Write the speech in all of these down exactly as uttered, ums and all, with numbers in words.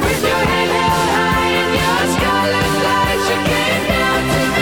With your head held high and your scarlet lights, you came down to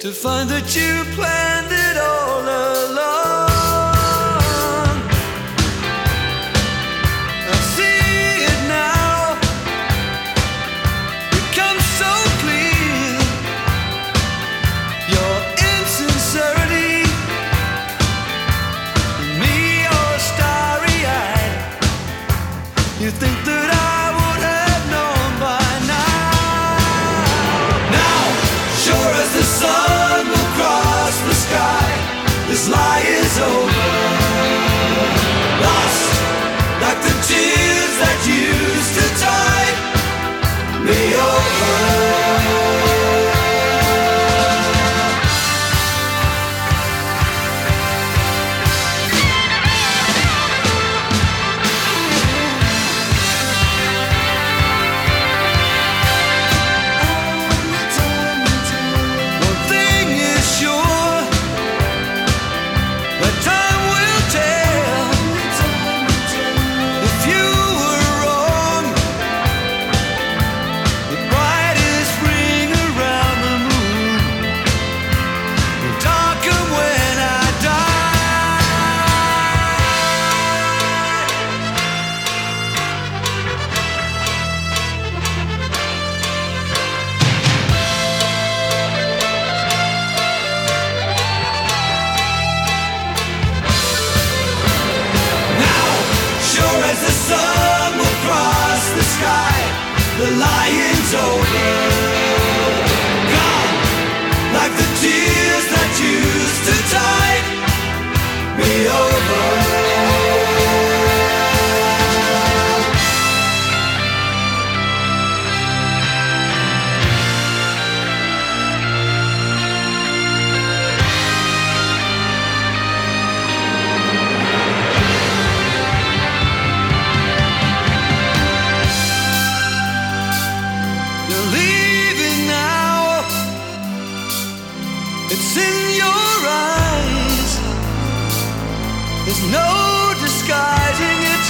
to find that you planned it all along. This lie is over, lost like the tears that used to tide me over. The lion's over, gone like the tears that used to tide me over. It's in your eyes, there's no disguising it.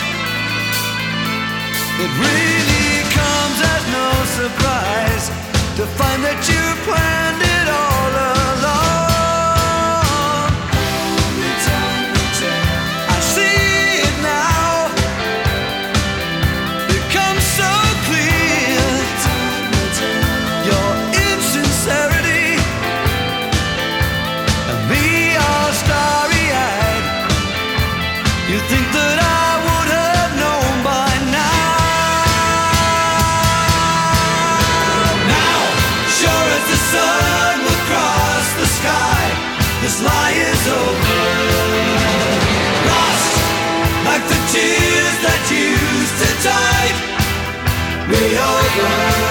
It really comes as no surprise to find that you planned it all along. I see it now, becomes so clear, your insincerity. You think that I would have known by now. Now, sure as the sun will cross the sky, this lie is over, lost like the tears that used to tide me over.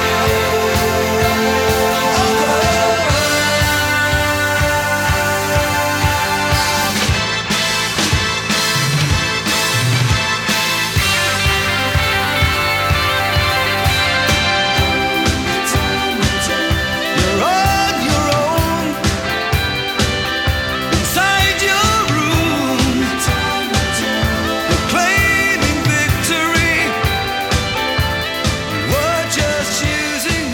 Choosing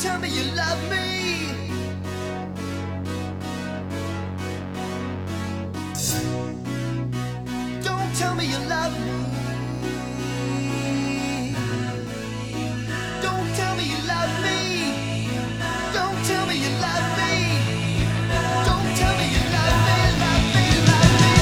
Tell me you love me. Don't tell me you love me. Don't tell me you love me. Don't tell me you love me. Don't tell me you love me. Love me, love me, love me.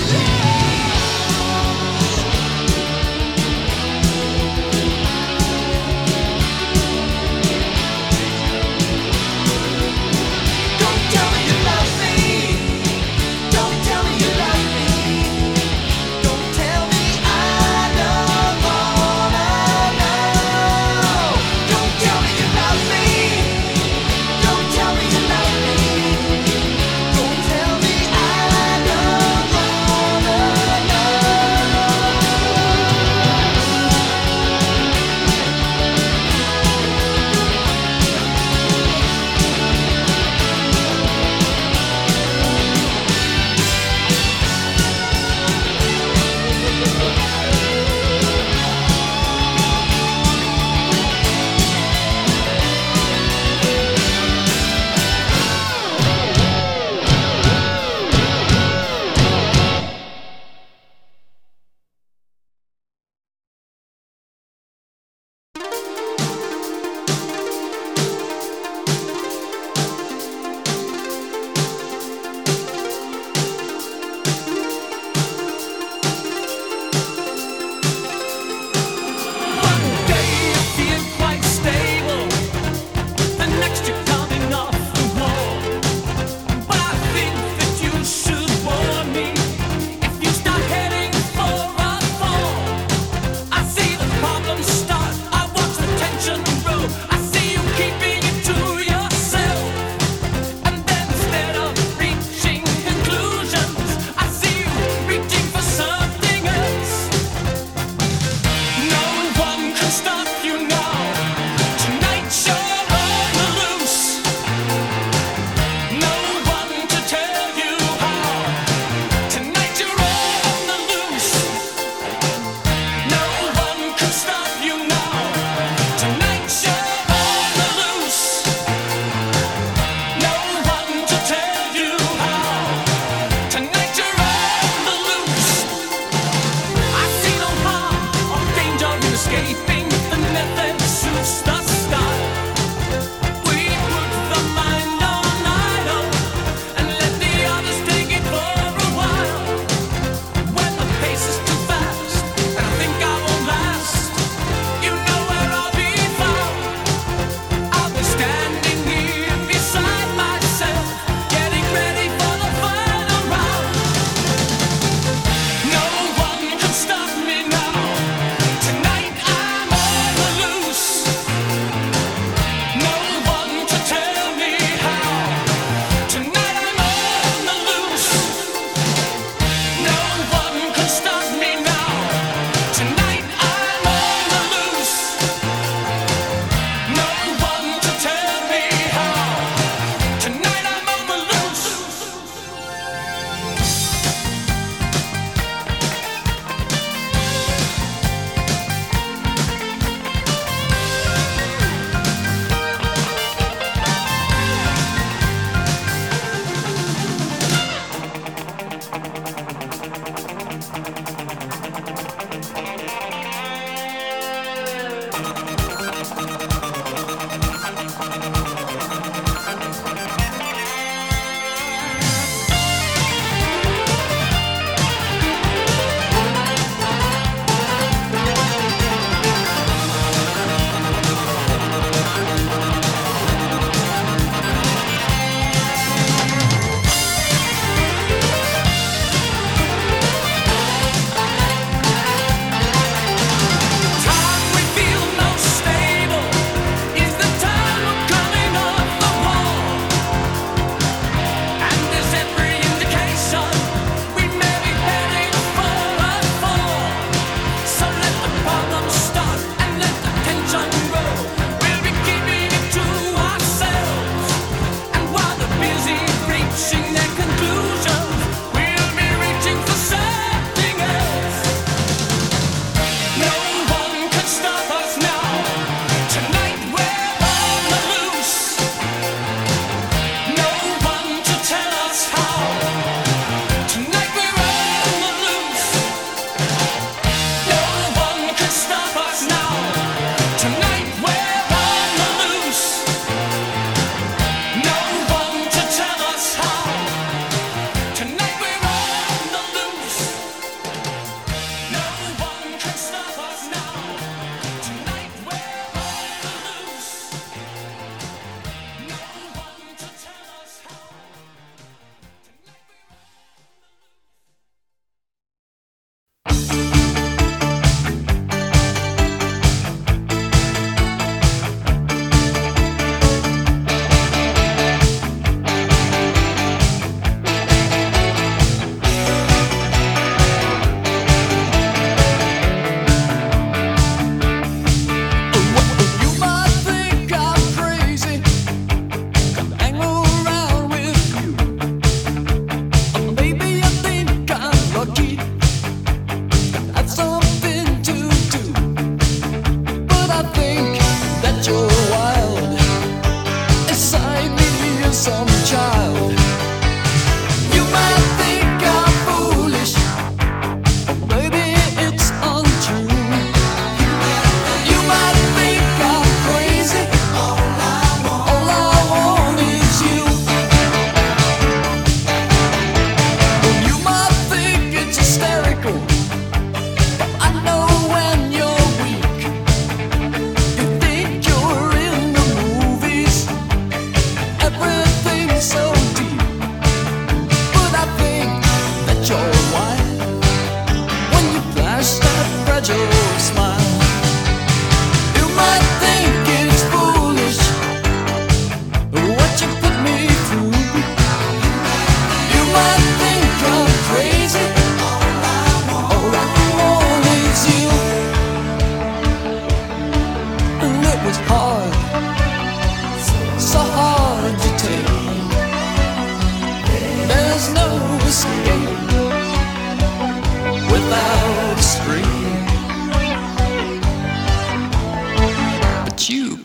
I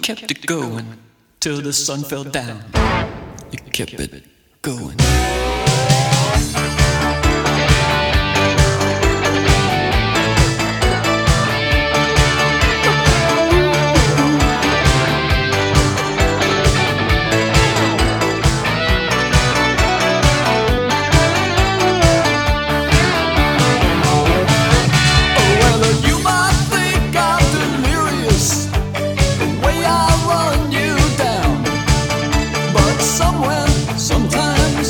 Kept it going till the sun fell down. You kept it going. Somewhere, sometimes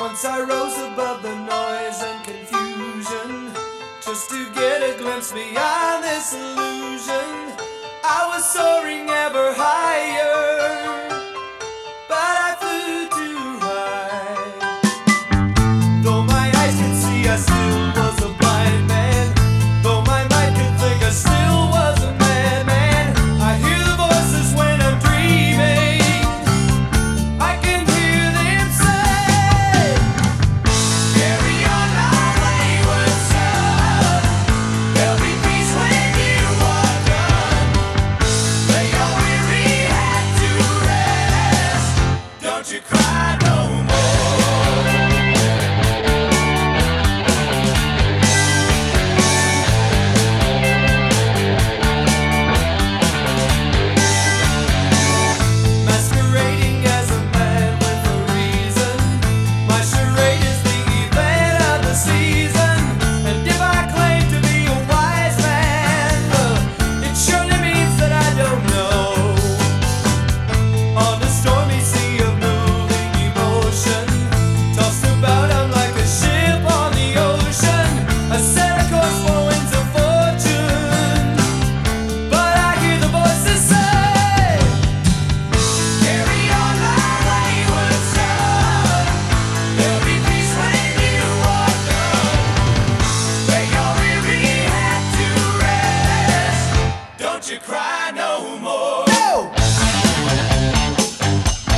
Once I rose above the noise and confusion, just to get a glimpse beyond this illusion. I was soaring ever higher, but I flew too high. Though my eyes could see, I still was a blind man. Though my mind could think, I still was a madman. I hear the voices when I'm dreaming, I can hear them say, carry on our wayward son, there'll be peace when you are done. Lay your weary head to rest, don't you cry no more. Masquerading as a man with a reason, my charade is the event of the season. And if I claim to be a wise man, look, it surely means that I don't know. On a stormy sea of moving emotion, tossed about I'm like a ship on the ocean. I set a course for winds of fortune, but I hear the voices say, carry on thy wayward son, there'll be peace when you are done. Lay your weary head to rest, don't you cry no more. No! Carry on, you will always remember. Carry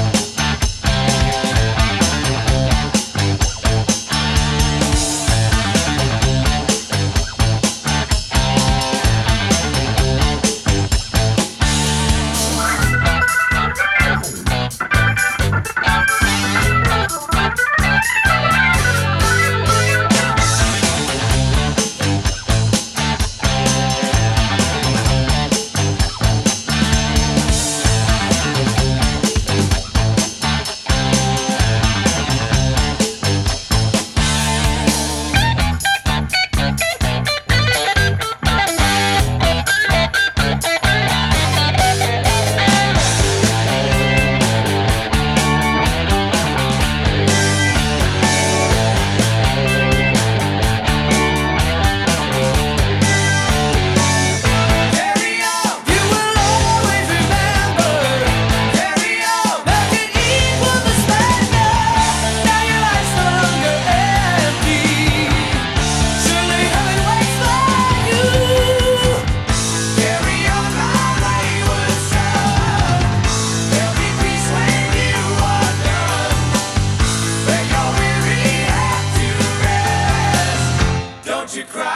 on, nothing equal the splendor. Now your life's no longer empty. Surely heaven waits for you. Carry on, my wayward son. There'll be peace when you are done. Lay your weary head to rest. Don't you cry.